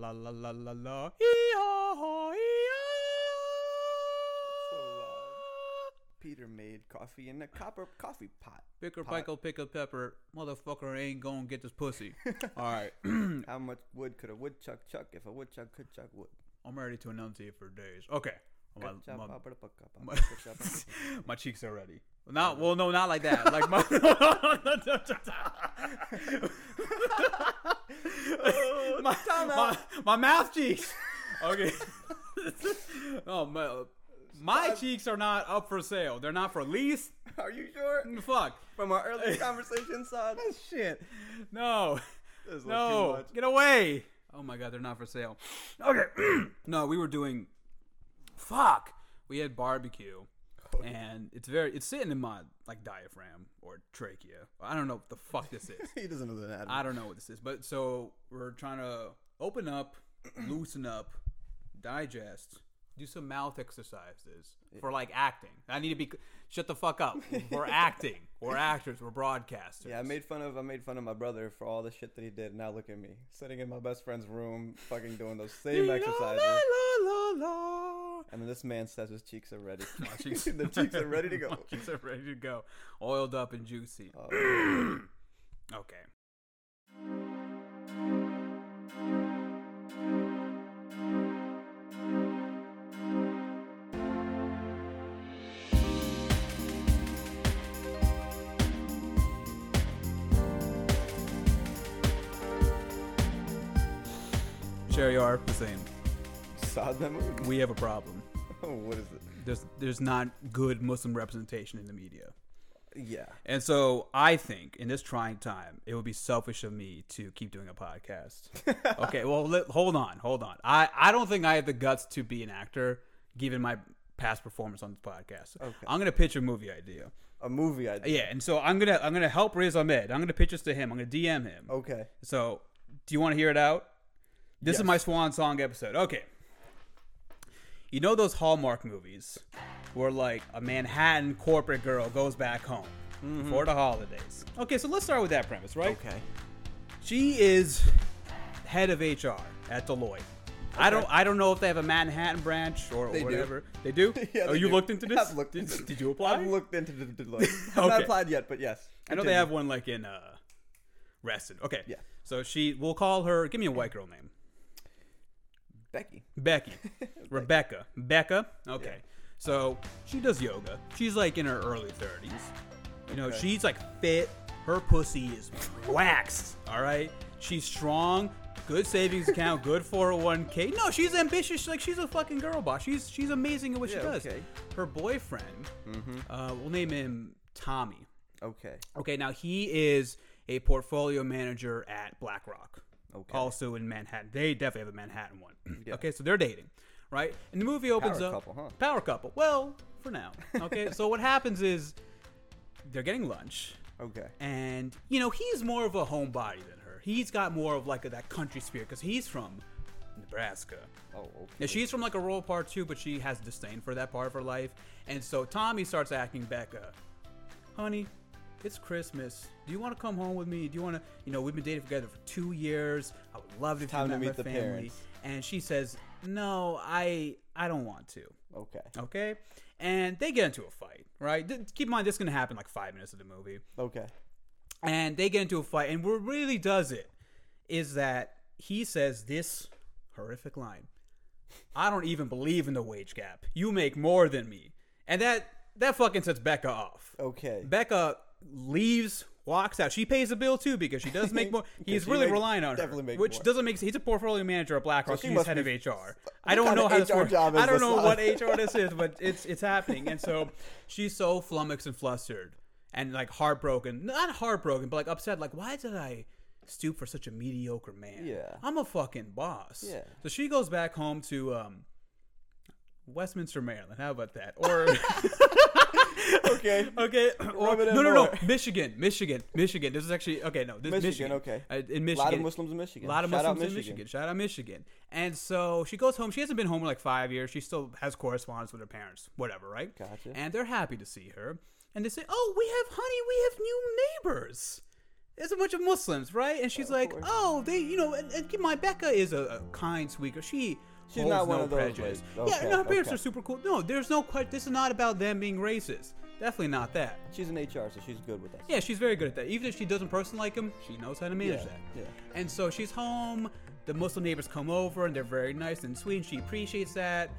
la la la la la. Peter made coffee in a copper coffee pot. Picker, pickle, pickle, pepper. Motherfucker ain't gonna get this pussy. All right. How much wood could a woodchuck chuck if a woodchuck could chuck wood? I'm ready to enunciate for days. Okay. My cheeks are ready. Not, well, no, not like that. Like my. my mouth cheeks. Okay. Oh, my cheeks are not up for sale. They're not for lease. Are you sure? Fuck. From our earlier conversations, son. Shit. No. No. Get away. Oh my god, they're not for sale. Okay. No, we were doing. Fuck. We had barbecue, and it's sitting in my like diaphragm or trachea. I don't know what the fuck this is. He doesn't know that. I don't know what this is. But so we're trying to open up, loosen up, digest. Do some mouth exercises for like acting. I need to be shut the fuck up. We're acting. We're actors. We're broadcasters. Yeah, I made fun of my brother for all the shit that he did. Now look at me sitting in my best friend's room, fucking doing those same exercises. La, la, la, la. And then this man says his cheeks are ready. My cheeks, the cheeks are ready to go. My cheeks are ready to go, oiled up and juicy. Oh. Okay. Cheryl, you are the same. Saw that movie? We have a problem. Oh, what is it? There's not good Muslim representation in the media. Yeah. And so I think in this trying time, it would be selfish of me to keep doing a podcast. Okay, well, hold on. I don't think I have the guts to be an actor given my past performance on this podcast. Okay. I'm going to pitch a movie idea. A movie idea? Yeah, and so I'm gonna help Riz Ahmed. I'm going to pitch this to him. I'm going to DM him. Okay. So do you want to hear it out? This is my swan song episode. Okay. You know those Hallmark movies where, like, a Manhattan corporate girl goes back home for the holidays? Okay, so let's start with that premise, right? Okay. She is head of HR at Deloitte. Okay. I don't know if they have a Manhattan branch or whatever. They do? Yeah, oh, you looked into this? I've looked into it. Did you apply? I've looked into Deloitte. Okay. I've not applied yet, but yes. Continue. I know they have one, like, in Reston. Okay. Yeah. So we'll call her, give me a white girl name. Becky. Rebecca. Becca. Okay. Yeah. So she does yoga. She's like in her early 30s. You know, she's like fit. Her pussy is waxed. All right. She's strong. Good savings account. Good 401k. No, she's ambitious. Like, she's a fucking girl boss. She's amazing at what she does. Okay. Her boyfriend, we'll name him Tommy. Okay. Okay. Now, he is a portfolio manager at BlackRock. Okay. Also in Manhattan. They definitely have a Manhattan one. Yeah. Okay, so they're dating, right? And the movie opens up. Power couple, huh? Power couple. Well, for now. Okay, so what happens is they're getting lunch. Okay. And, you know, he's more of a homebody than her. He's got more of, like, that country spirit because he's from Nebraska. Oh, okay. And she's from, like, a rural part, too, but she has disdain for that part of her life. And so Tommy starts asking Becca, honey, it's Christmas. Do you want to come home with me? Do you want to, you know, we've been dating together for 2 years. I would love if you met my family. Parents. And she says, no, I don't want to. Okay. Okay. And they get into a fight, right? Keep in mind, this is going to happen like 5 minutes of the movie. Okay. And they get into a fight. And what really does it is that he says this horrific line. I don't even believe in the wage gap. You make more than me. And that fucking sets Becca off. Okay. Becca leaves, walks out. She pays the bill too because she does make more. He's really relying on her, which more. Doesn't make sense. He's a portfolio manager at BlackRock. So he's head of HR. I don't know how this works. I don't know what HR this is, but it's happening. And so she's so flummoxed and flustered and like heartbroken. Not heartbroken, but like upset. Like, why did I stoop for such a mediocre man? Yeah, I'm a fucking boss. Yeah. So she goes back home to Westminster, Maryland. How about that? Or okay. Or, no. Michigan. This is actually This is Michigan. Okay. In Michigan, a lot of Muslims in Michigan. Shout out Michigan. And so she goes home. She hasn't been home in like 5 years. She still has correspondence with her parents. Whatever, right? Gotcha. And they're happy to see her. And they say, "Oh, we have, honey, we have new neighbors." It's a bunch of Muslims, right? And she's like, oh, they, you know, and my Becca is a kind, sweet girl. She's not one of those. Okay, yeah, no, her parents are super cool. No, there's no question. This is not about them being racist. Definitely not that. She's an HR, so she's good with that. Yeah, she's very good at that. Even if she doesn't personally like him, she knows how to manage that. Yeah. And so she's home. The Muslim neighbors come over, and they're very nice and sweet, and she appreciates that.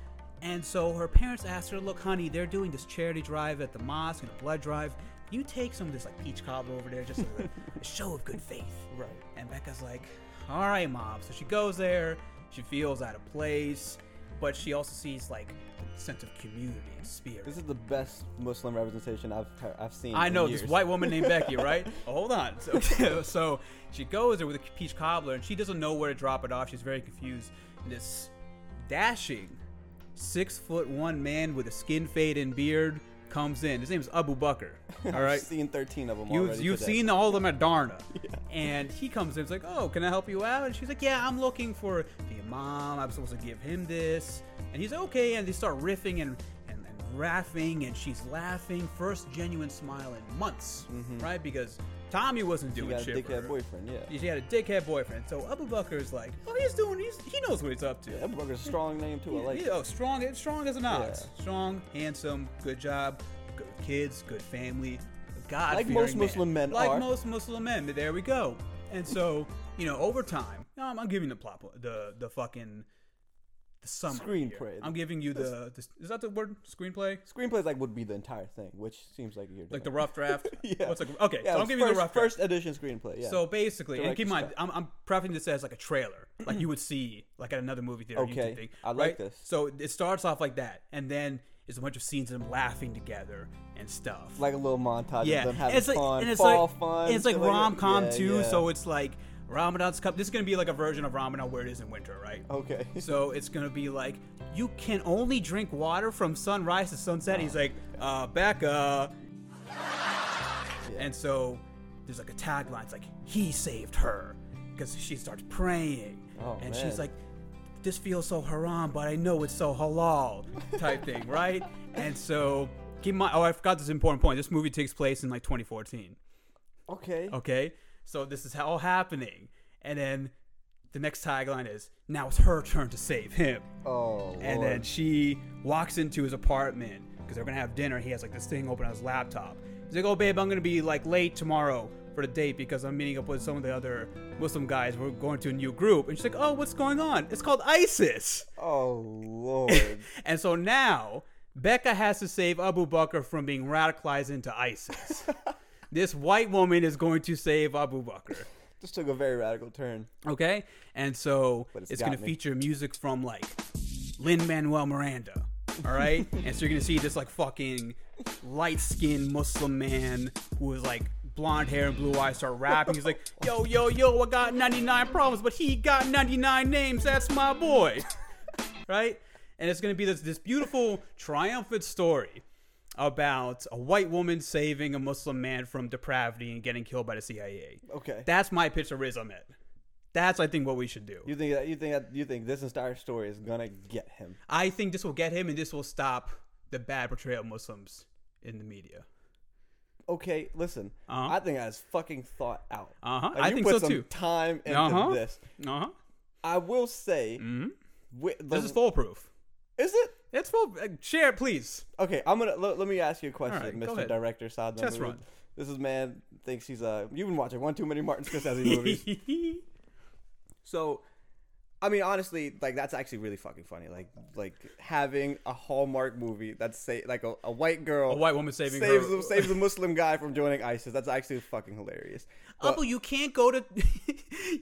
And so her parents asked her, look, honey, they're doing this charity drive at the mosque and a blood drive. You take some of this, like, peach cobbler over there, just a show of good faith. Right. And Becca's like, all right, Mom. So she goes there. She feels out of place, but she also sees, like, the sense of community and spirit. This is the best Muslim representation I've seen. I know, in years. This white woman named Becky, right? Oh, hold on. So she goes there with a peach cobbler, and she doesn't know where to drop it off. She's very confused. This dashing 6'1" man with a skin fade and beard comes in. His name is Abu Bakr. All right? I've seen 13 of them already. You've seen all of them at Darna. Yeah. And he comes in. He's like, oh, can I help you out? And she's like, yeah, I'm looking for the imam. I'm supposed to give him this. And he's like, okay. And they start riffing and raffing. And she's laughing. First genuine smile in months. Mm-hmm. Right? Because Tommy wasn't doing shit. She had a dickhead boyfriend, yeah. She had a dickhead boyfriend. So Abu Bakr's like, oh, he knows what he's up to. Yeah, Abu Bakr's a strong name, too. I like it. Oh, strong as an ox. Yeah. Strong, handsome, good job, good kids, good family, God-fearing man. Like most Muslim men are. Like most Muslim men. There we go. And so, you know, over time, I'm giving the plot, the fucking... The screenplay. I'm giving you the. Is that the word? Screenplay. Screenplay would be the entire thing, which seems like you're doing. Like the rough draft. Yeah. What's okay. Yeah, so I'm giving you the rough draft. First edition screenplay. Yeah. So basically, and keep in mind, I'm prepping this as like a trailer, like you would see like at another movie theater. Okay. YouTube thing, I like this. So it starts off like that, and then there's a bunch of scenes of them laughing together and stuff. Like a little montage of them having fun, fun. And it's like rom-com too, so it's like. Ramadan's cup. This is going to be like a version of Ramadan where it is in winter, right? Okay. So it's going to be like, you can only drink water from sunrise to sunset. He's like, Becca. And so there's like a tagline. It's like, he saved her. Because she starts praying. Oh, and she's like, this feels so haram, but I know it's so halal type thing, right? And so, keep in mind, I forgot this important point. This movie takes place in like 2014. Okay. So this is all happening. And then the next tagline is, now it's her turn to save him. Oh, and Lord. Then she walks into his apartment because they're going to have dinner. He has like this thing open on his laptop. He's like, oh, babe, I'm going to be like late tomorrow for the date because I'm meeting up with some of the other Muslim guys. We're going to a new group. And she's like, oh, what's going on? It's called ISIS. Oh, Lord. And so now Becca has to save Abu Bakr from being radicalized into ISIS. This white woman is going to save Abu Bakr. This took a very radical turn. Okay? And so it's going to feature music from, like, Lin-Manuel Miranda. All right? And so you're going to see this, like, fucking light-skinned Muslim man who is, like, blonde hair and blue eyes start rapping. He's like, yo, yo, yo, I got 99 problems, but he got 99 names. That's my boy. Right? And it's going to be this beautiful, triumphant story about a white woman saving a Muslim man from depravity and getting killed by the CIA. Okay. That's my pitch of Riz Ahmed. That's, I think, what we should do. You think this entire story is going to get him? I think this will get him, and this will stop the bad portrayal of Muslims in the media. Okay, listen. I think that is fucking thought out. I think so, too. You put some time into this. I will say... Mm-hmm. This is foolproof. Is it? It's full. Share it, please. Okay, I'm gonna let me ask you a question, right, Mr. Director. Chess run. This is man thinks he's You've been watching one too many Martin Scorsese movies. So, I mean, honestly, that's actually really fucking funny. Like having a Hallmark movie that's a white girl, a white woman saves a Muslim guy from joining ISIS. That's actually fucking hilarious. But, Abu, you can't go to,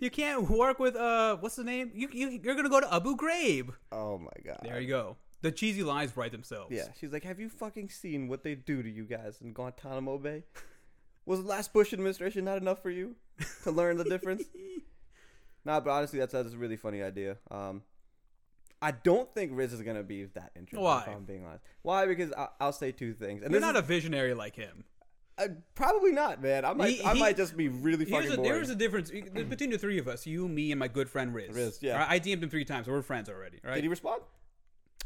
you can't work with what's the name? You're gonna go to Abu Ghraib. Oh my god. There you go. The cheesy lines write themselves. Yeah, she's like, have you fucking seen what they do to you guys in Guantanamo Bay? Was the last Bush administration not enough for you to learn the difference? Nah, but honestly, that's a really funny idea. I don't think Riz is going to be that interesting, if I'm being honest. Why? Because I'll say two things. And you're not a visionary like him. Probably not, man. I might just be really fucking boring. There's a difference between the three of us, you, me, and my good friend Riz. Riz, yeah. Right, I DM'd him 3 times. So we're friends already, right? Did he respond?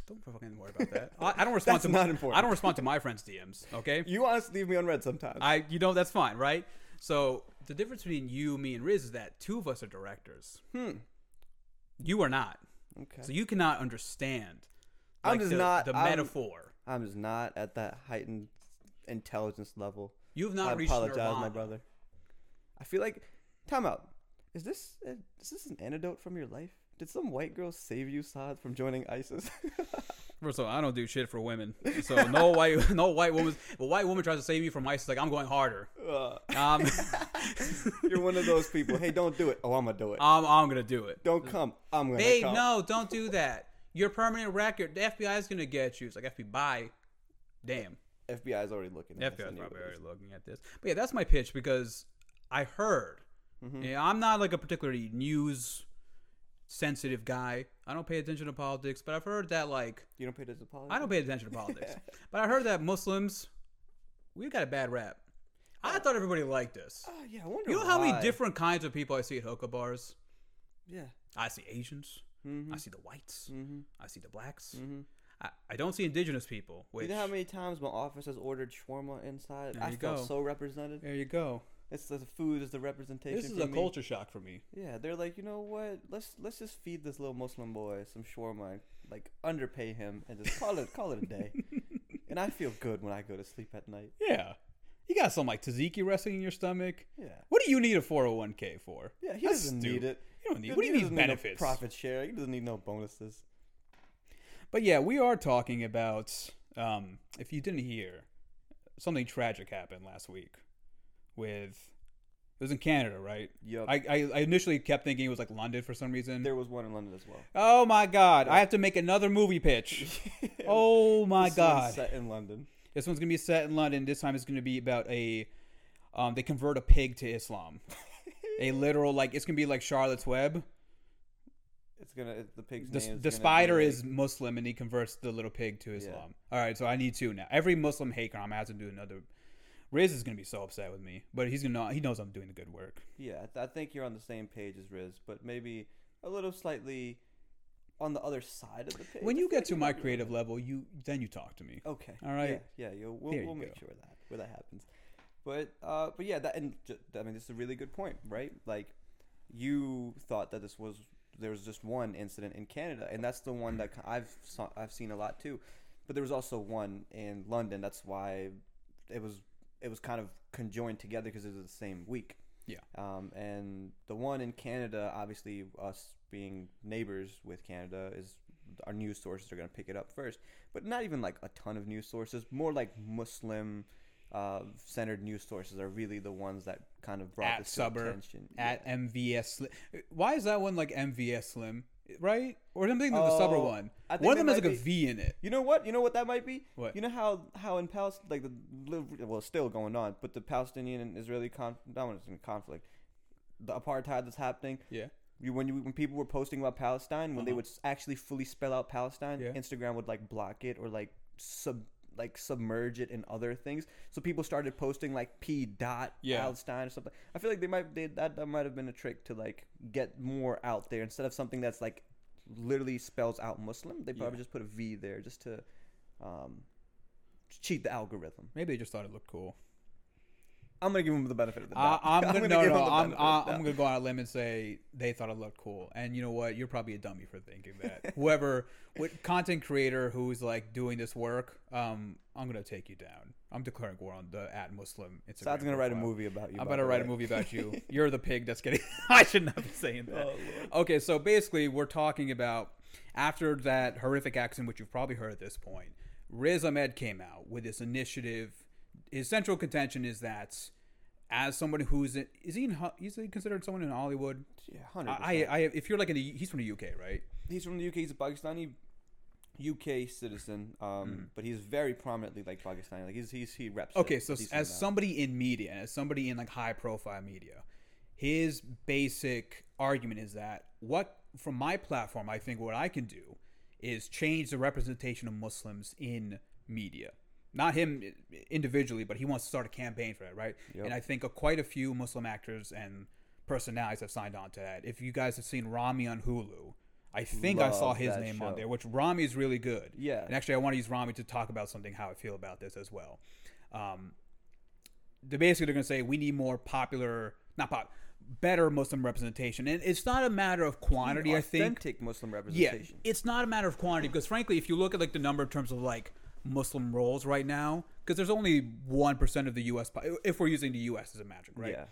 Don't fucking worry about that. I don't respond to I don't respond to my friends' DMs. Okay, you honestly leave me unread sometimes. That's fine, right? So The difference between you, me, and Riz is that two of us are directors. You are not. Okay. So you cannot understand. Like, I'm just metaphor. I'm just not at that heightened intelligence level. You've not reached Nirvana. I apologize, my brother. I feel like, time out. Is this an antidote from your life? Did some white girl save you, Saad, from joining ISIS? First of all, I don't do shit for women. So no white woman. If a white woman tries to save me from ISIS, like, I'm going harder. You're one of those people. Hey, don't do it. Oh, I'm gonna do it. I'm gonna do it. Don't come. I'm gonna come. Babe, no, don't do that. Your permanent record. The FBI is gonna get you. It's like, FBI. Damn. FBI is already looking. At FBI is probably already looking at this. But yeah, that's my pitch, because I heard. Mm-hmm. Yeah, I'm not like a particularly news sensitive guy. I don't pay attention to politics, but I've heard that, like, you don't pay attention to politics. I don't pay attention to politics, but I heard that Muslims, we got a bad rap. I thought everybody liked us. Yeah, I wonder. You know how many different kinds of people I see at hookah bars? Yeah, I see Asians. Mm-hmm. I see the whites. Mm-hmm. I see the blacks. Mm-hmm. I don't see indigenous people. Which, you know how many times my office has ordered shawarma inside? I felt so represented. There you go. It's the food is the representation. This is a culture shock for me. Yeah, they're like, you know what? Let's just feed this little Muslim boy some shawarma, and, like, underpay him, and just call it a day. And I feel good when I go to sleep at night. Yeah. You got some, like, tzatziki resting in your stomach. Yeah. What do you need a 401k for? Yeah, he doesn't need it. You don't need. What do you need benefits? No profit share. He doesn't need no bonuses. But yeah, we are talking about. If you didn't hear, something tragic happened last week. It was in Canada, right? Yep. I initially kept thinking it was like London for some reason. There was one in London as well. Oh my god! Yeah. I have to make another movie pitch. Oh my god! This one's set in London. This one's gonna be set in London. This time it's gonna be about a, they convert a pig to Islam. A literal, like, it's gonna be like Charlotte's Web. The pig's name. The spider is Muslim and he converts the little pig to Islam. Yeah. All right, so I need two now. Every Muslim hate crime, I have to do another. Riz is going to be so upset with me, but he knows I'm doing the good work. Yeah, I think you're on the same page as Riz, but maybe a little slightly on the other side of the page. When you get to my creative level, you talk to me. Okay. All right. Yeah, we'll make sure that happens. But yeah, this is a really good point, right? Like, you thought that there was just one incident in Canada, and that's the one that I've seen a lot too. But there was also one in London. That's why it was kind of conjoined together, because it was the same week. Yeah. And the one in Canada, obviously, us being neighbors with Canada, is our news sources are going to pick it up first. But not even like a ton of news sources, more like Muslim centered news sources are really the ones that kind of brought this to attention. At MVS Slim. Why is that one like MVS Slim? Right? Or something like the Subber one. One of them has like a V in it. You know what that might be? What? You know how in Palestine, like it's still going on, but the Palestinian and Israeli conflict, the apartheid that's happening. Yeah. When people were posting about Palestine, when they would actually fully spell out Palestine, Instagram would like block it or like submerge it in other things. So people started posting like Palestine or something. I feel like that might have been a trick to like get more out there instead of something that's like literally spells out Muslim. They probably just put a V there just to cheat the algorithm. Maybe they just thought it looked cool. I'm gonna give them the benefit of the doubt. I'm gonna go out on a limb and say they thought it looked cool. And you know what? You're probably a dummy for thinking that. Whoever, content creator who's like doing this work, I'm gonna take you down. I'm declaring war on the @Muslim Instagram. So I'm gonna write a movie about you. I'm about to write a movie about you. You're the pig that's getting. I should not be saying that. Oh, okay, so basically we're talking about after that horrific accident, which you've probably heard at this point. Riz Ahmed came out with this initiative. His central contention is that, as someone is he considered someone in Hollywood? Yeah, 100%. If you're like he's from the UK, right? He's from the UK. He's a Pakistani, UK citizen, but he's very prominently like Pakistani. Like he reps. Okay, so as somebody in media, and as somebody in like high profile media, his basic argument is that from my platform, I think what I can do is change the representation of Muslims in media. Not him individually, but he wants to start a campaign for that, right? Yep. And I think quite a few Muslim actors and personalities have signed on to that. If you guys have seen Ramy on Hulu, I think I saw his name on there, which Ramy is really good. Yeah. And actually, I want to use Ramy to talk about something, how I feel about this as well. They're basically going to say we need more popular not pop, better Muslim representation. And it's not a matter of quantity, I think. Authentic Muslim representation. Yeah, it's not a matter of quantity because, frankly, if you look at like the number in terms of like Muslim roles right now, because there's only 1% of the U.S. If we're using the U.S. as a metric, right? Yeah.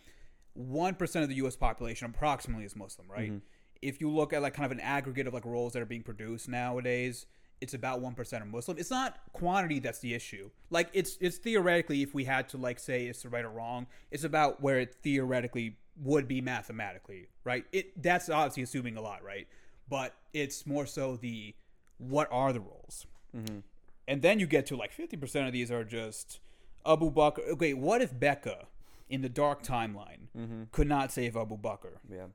1% of the U.S. population approximately is Muslim, right? Mm-hmm. If you look at like kind of an aggregate of like roles that are being produced nowadays, it's about 1% are Muslim. It's not quantity that's the issue. Like it's theoretically, if we had to like say it's right or wrong, it's about where it theoretically would be mathematically, right? That's obviously assuming a lot, right? But it's more so the what are the roles, mm-hmm. and then you get to like 50% of these are just Abu Bakr. Okay, what if Becca in the dark timeline mm-hmm. could not save Abu Bakr? Yeah.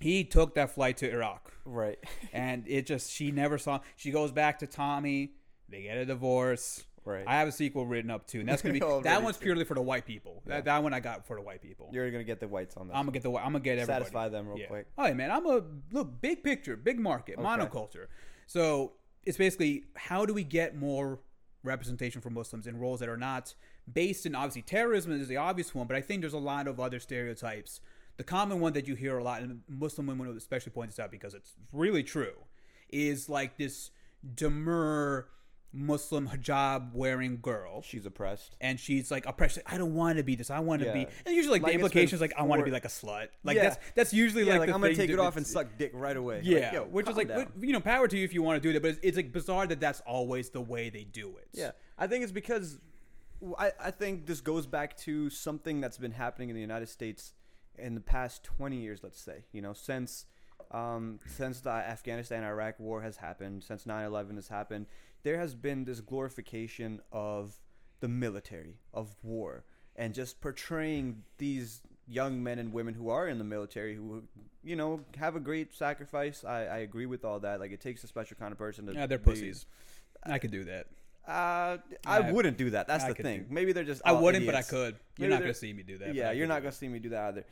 He took that flight to Iraq. Right. And it just, she never saw, she goes back to Tommy. They get a divorce. Right. I have a sequel written up too. And that's going to be, that one's purely for the white people. Yeah. That one I got for the white people. You're going to get the whites on that. I'm going to get the white. I'm going to get everybody. Satisfy them real quick. Oh, yeah, man. I'm a, look, big picture, big market, monoculture. So it's basically, how do we get more representation for Muslims in roles that are not based in, obviously, terrorism is the obvious one, but I think there's a lot of other stereotypes. The common one that you hear a lot, and Muslim women especially point this out because it's really true, is like this demure Muslim hijab-wearing girl. She's oppressed. And she's like oppressed. I don't want to be this. I want to be. And usually like the implication is like, I want to be like a slut. Like that's usually like the I'm going to take it off and suck dick right away. Yeah. Like, yo, which is like, you know, power to you if you want to do that. But it's like bizarre that that's always the way they do it. Yeah. I think it's because I think this goes back to something that's been happening in the United States in the past 20 years, let's say, you know, since the Afghanistan-Iraq war has happened, since 9/11 has happened, there has been this glorification of the military, of war, and just portraying these young men and women who are in the military who, you know, have a great sacrifice. I agree with all that. Like, it takes a special kind of person to... Yeah, they're pussies. I could do that. I wouldn't do that. That's the thing. Maybe they're just... I wouldn't, idiots. But I could. You're not going to see me do that. Yeah, you're not going to see me do that either.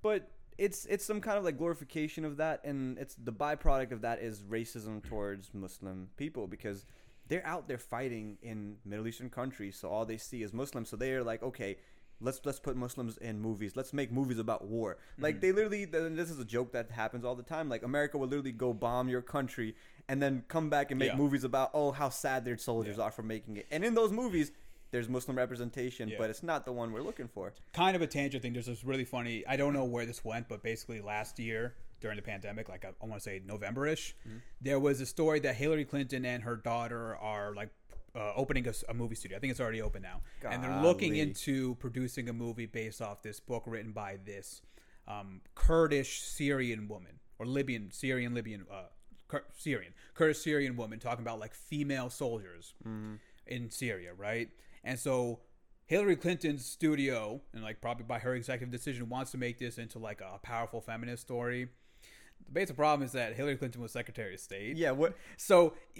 But it's some kind of like glorification of that, and it's the byproduct of that is racism towards Muslim people because they're out there fighting in Middle Eastern countries, so all they see is Muslims. So they're like, okay, let's put Muslims in movies. Let's make movies about war. Like mm-hmm. they literally, this is a joke that happens all the time. Like America will literally go bomb your country and then come back and make movies about, oh, how sad their soldiers are for making it. And in those movies, there's Muslim representation, but it's not the one we're looking for. Kind of a tangent thing. There's this really funny, I don't know where this went, but basically last year during the pandemic, like I want to say November-ish, mm-hmm. there was a story that Hillary Clinton and her daughter are like opening a movie studio. I think it's already open now. Golly. And they're looking into producing a movie based off this book written by this Kurdish-Syrian woman talking about like female soldiers mm-hmm. in Syria, right? And so Hillary Clinton's studio, and like probably by her executive decision, wants to make this into like a powerful feminist story. The basic problem is that Hillary Clinton was Secretary of State. Yeah. What spin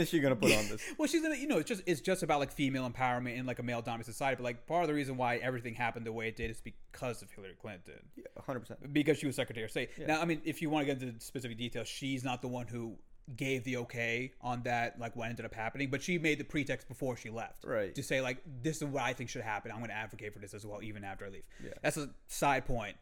is she going to put on this? Well, she's going to, you know, it's just about like female empowerment in like a male dominant society. But like part of the reason why everything happened the way it did is because of Hillary Clinton. Yeah, 100%. Because she was Secretary of State. Yeah. Now, I mean, if you want to get into specific details, she's not the one who gave the okay on that, like what ended up happening, but she made the pretext before she left, right, to say like, this is what I think should happen. I'm going to advocate for this as well, even after I leave. Yeah. That's a side point.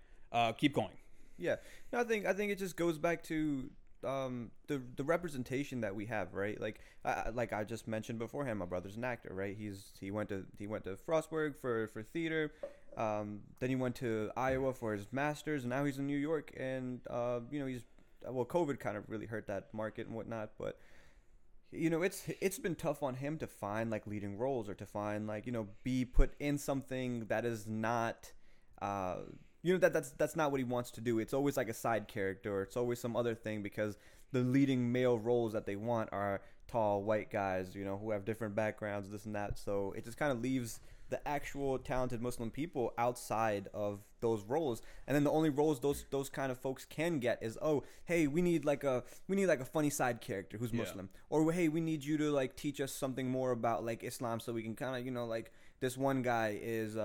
Keep going. Yeah, no, I think it just goes back to the representation that we have, right? Like I just mentioned beforehand, my brother's an actor, right? He went to Frostburg for theater, then he went to Iowa for his master's, and now he's in New York. And you know, COVID kind of really hurt that market and whatnot, but you know, it's been tough on him to find like leading roles or to find like, you know, be put in something that is not. You know, that's not what he wants to do. It's always like a side character, or it's always some other thing, because the leading male roles that they want are tall white guys, you know, who have different backgrounds, this and that. So it just kind of leaves the actual talented Muslim people outside of those roles. And then the only roles those kind of folks can get is, oh, hey, we need like a funny side character who's Muslim, or hey, we need you to like teach us something more about like Islam, so we can kind of, you know, like this one guy is.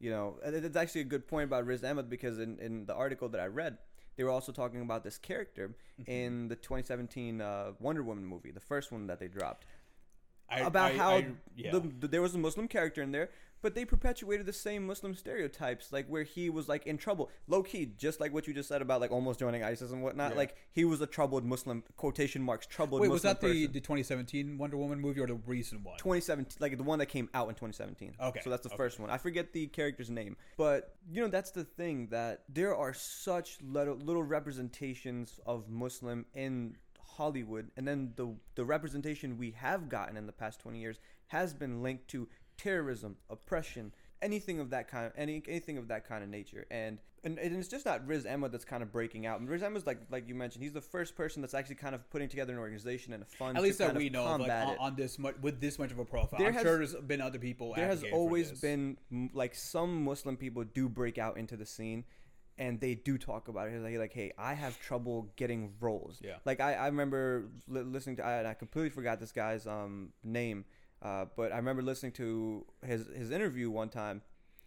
You know, it's actually a good point about Riz Ahmed, because in the article that I read, they were also talking about this character in the 2017 Wonder Woman movie, the first one that they dropped. There was a Muslim character in there, but they perpetuated the same Muslim stereotypes, like where he was like in trouble, low key, just like what you just said about like almost joining ISIS and whatnot. Yeah. Like he was a troubled Muslim, quotation marks, troubled. Wait, Muslim was that the 2017 Wonder Woman movie or the recent one? 2017, like the one that came out in 2017. Okay, so that's the first one. I forget the character's name, but you know that's the thing, that there are such little representations of Muslim in Hollywood, and then the representation we have gotten in the past 20 years has been linked to terrorism, oppression, anything of that kind of nature. And it's just not Riz Ahmed that's kind of breaking out. And Riz Ahmed's like you mentioned, he's the first person that's actually kind of putting together an organization and a fund. At least that we know, like, on this much, with this much of a profile. I'm sure there's been other people. There has always been like some Muslim people do break out into the scene. And they do talk about it. Like, hey, I have trouble getting roles. Yeah. Like, I remember listening to, and I completely forgot this guy's name, but I remember listening to his interview one time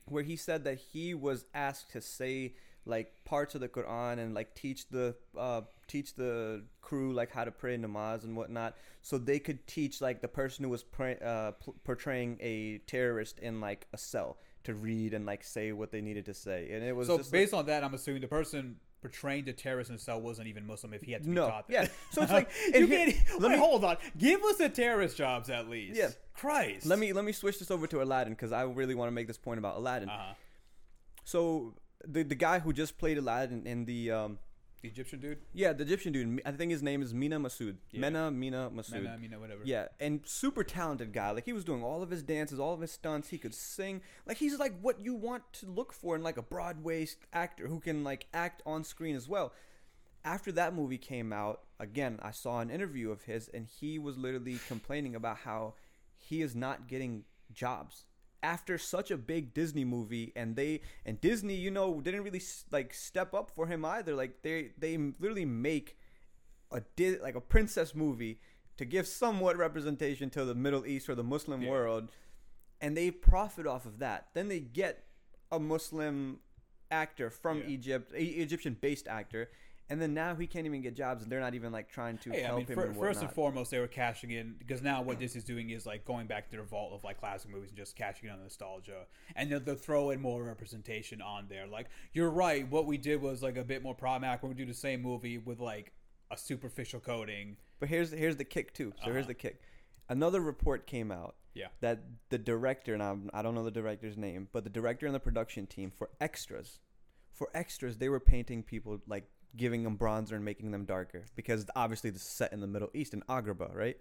where he said that he was asked to say, like, parts of the Quran and, like, teach the crew, like, how to pray namaz and whatnot, so they could teach, like, the person who was portraying a terrorist in, like, a cell to read and, like, say what they needed to say. And it was so just based on that, I'm assuming the person portraying the terrorist in the cell wasn't even Muslim if he had to be taught that. Yeah. So it's like hold on. Give us the terrorist jobs at least. Yeah. Christ. Let me switch this over to Aladdin, because I really want to make this point about Aladdin. Uh-huh. So the guy who just played Aladdin in the Egyptian dude? Yeah, the Egyptian dude. I think his name is Mena Massoud. Yeah. Mena Massoud, whatever. Yeah, and super talented guy. Like, he was doing all of his dances, all of his stunts. He could sing. Like, he's, like, what you want to look for in, like, a Broadway actor who can, like, act on screen as well. After that movie came out, again, I saw an interview of his, and he was literally complaining about how he is not getting jobs. After such a big Disney movie, and Disney, you know, didn't really like step up for him either. Like they literally make a princess movie to give somewhat representation to the Middle East or the Muslim world, and they profit off of that. Then they get a Muslim actor from Egypt, a Egyptian-based actor. And then now he can't even get jobs, and they're not even, like, trying to help him and whatnot. First and foremost, they were cashing in, because now what Disney's doing is, like, going back to their vault of, like, classic movies and just cashing in on nostalgia. And they'll throw in more representation on there. Like, you're right, what we did was, like, a bit more problematic. We're going to do the same movie with, like, a superficial coding. But here's the kick, too. So here's the kick. Another report came out that the director, and I don't know the director's name, but the director and the production team for extras, they were painting people, like, giving them bronzer and making them darker, because obviously this is set in the Middle East in Agrabah, right?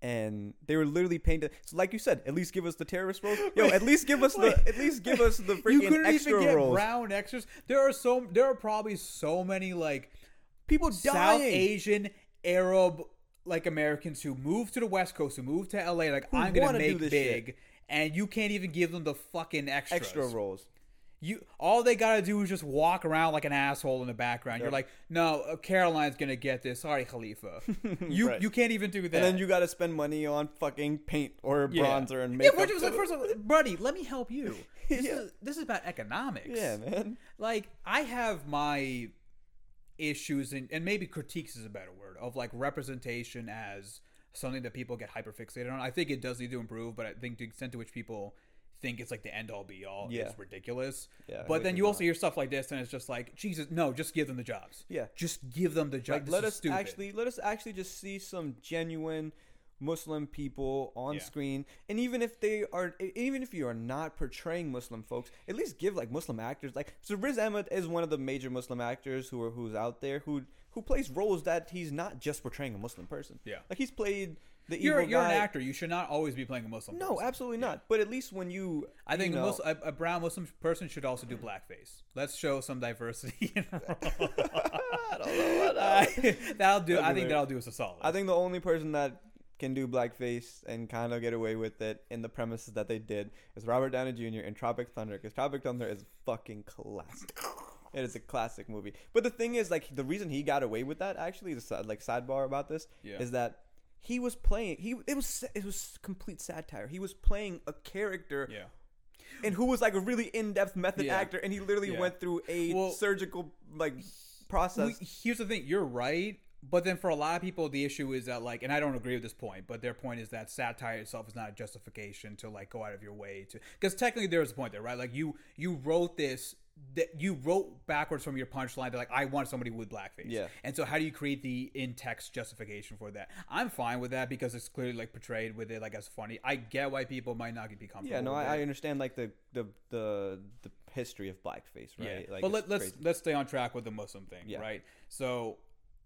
And they were literally painted. So, like you said, at least give us the terrorist roles. Yo, at least give us the freaking extra roles. You couldn't even get brown extras. There are probably so many, like, people dying. South Asian, Arab, like, Americans who moved to the West Coast, who moved to LA. Like, I'm gonna make this big, and you can't even give them the fucking extra roles. All they gotta do is just walk around like an asshole in the background. Yep. You're like, no, Caroline's gonna get this. Sorry, Khalifa. You can't even do that. And then you gotta spend money on fucking paint or bronzer and makeup. Yeah, which was like, first of all, buddy, let me help you. This is about economics. Yeah, man. Like, I have my issues and maybe critiques is a better word of, like, representation as something that people get hyperfixated on. I think it does need to improve, but I think the extent to which people think it's like the end all be all is ridiculous. Yeah, but then you also hear stuff like this, and it's just like, Jesus, no, just give them the jobs. Yeah, just give them the jobs. Like, let us actually just see some genuine Muslim people on screen. And even if you are not portraying Muslim folks, at least give, like, Muslim actors. Like, so Riz Ahmed is one of the major Muslim actors who's out there who plays roles that he's not just portraying a Muslim person. Yeah, like, he's played the evil guy. You're an actor. You should not always be playing a Muslim person. No, absolutely not. Yeah. But at least when you... I think a brown Muslim person should also do blackface. Let's show some diversity. I don't know what that'll do us a solid. I think the only person that can do blackface and kind of get away with it in the premises that they did is Robert Downey Jr. in Tropic Thunder, because Tropic Thunder is fucking classic. It is a classic movie. But the thing is, like, the reason he got away with that, actually, sidebar about this, is that he was playing. It was complete satire. He was playing a character, and who was, like, a really in-depth method actor, and he literally went through a surgical, like, process. Here's the thing. You're right, But then for a lot of people, the issue is that, like, and I don't agree with this point, but their point is that satire itself is not a justification to, like, go out of your way to, because technically there is a point there, right? Like, you wrote this, that you wrote backwards from your punchline to, like, I want somebody with blackface. Yeah. And so how do you create the in-text justification for that? I'm fine with that because it's clearly, like, portrayed with it, like, as funny. I get why people might not be comfortable. Yeah, no, I understand, like, the history of blackface, right? Yeah. Like, but let's stay on track with the Muslim thing, yeah, right? So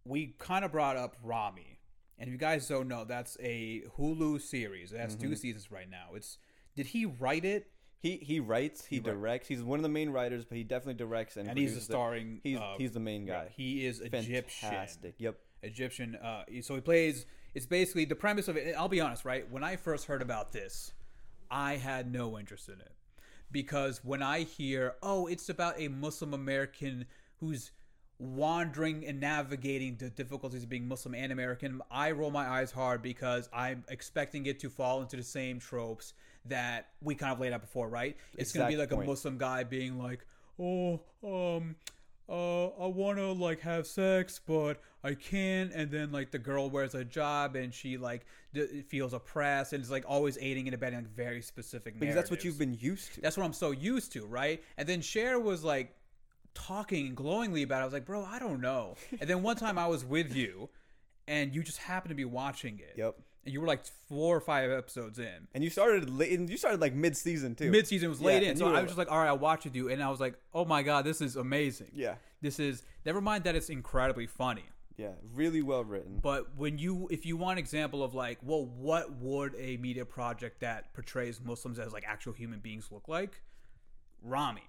we kind of brought up Ramy, and if you guys don't know, that's a Hulu series. It has 2 seasons right now. It's did he write it? He writes, he directs. He's one of the main writers, but he definitely directs and produces. He's the starring. He's the main guy. He is Egyptian. Fantastic. Yep. Egyptian. So he plays. It's basically the premise of it. I'll be honest, right? When I first heard about this, I had no interest in it because when I hear, oh, it's about a Muslim American who's wandering and navigating the difficulties of being Muslim and American, I roll my eyes hard because I'm expecting it to fall into the same tropes that we kind of laid out before, right? It's going to be like a Muslim guy being like, oh, I want to, like, have sex, but I can't. And then, like, the girl wears a hijab and she, like, feels oppressed and is, like, always aiding and abetting, like, very specific narratives. Because that's what you've been used to. That's what I'm so used to, right? And then Cher was like, talking glowingly about it. I was like, bro, I don't know. And then one time I was with you and you just happened to be watching it. Yep. And you were like 4 or 5 episodes in. And you started late, and you started like mid-season too. Mid-season was late in. So I was just like, all right, I'll watch it, dude. And I was like, oh my God, this is amazing. Yeah. This is, never mind that it's incredibly funny. Yeah, really well written. But if you want an example of like, well, what would a media project that portrays Muslims as like actual human beings look like? Ramy.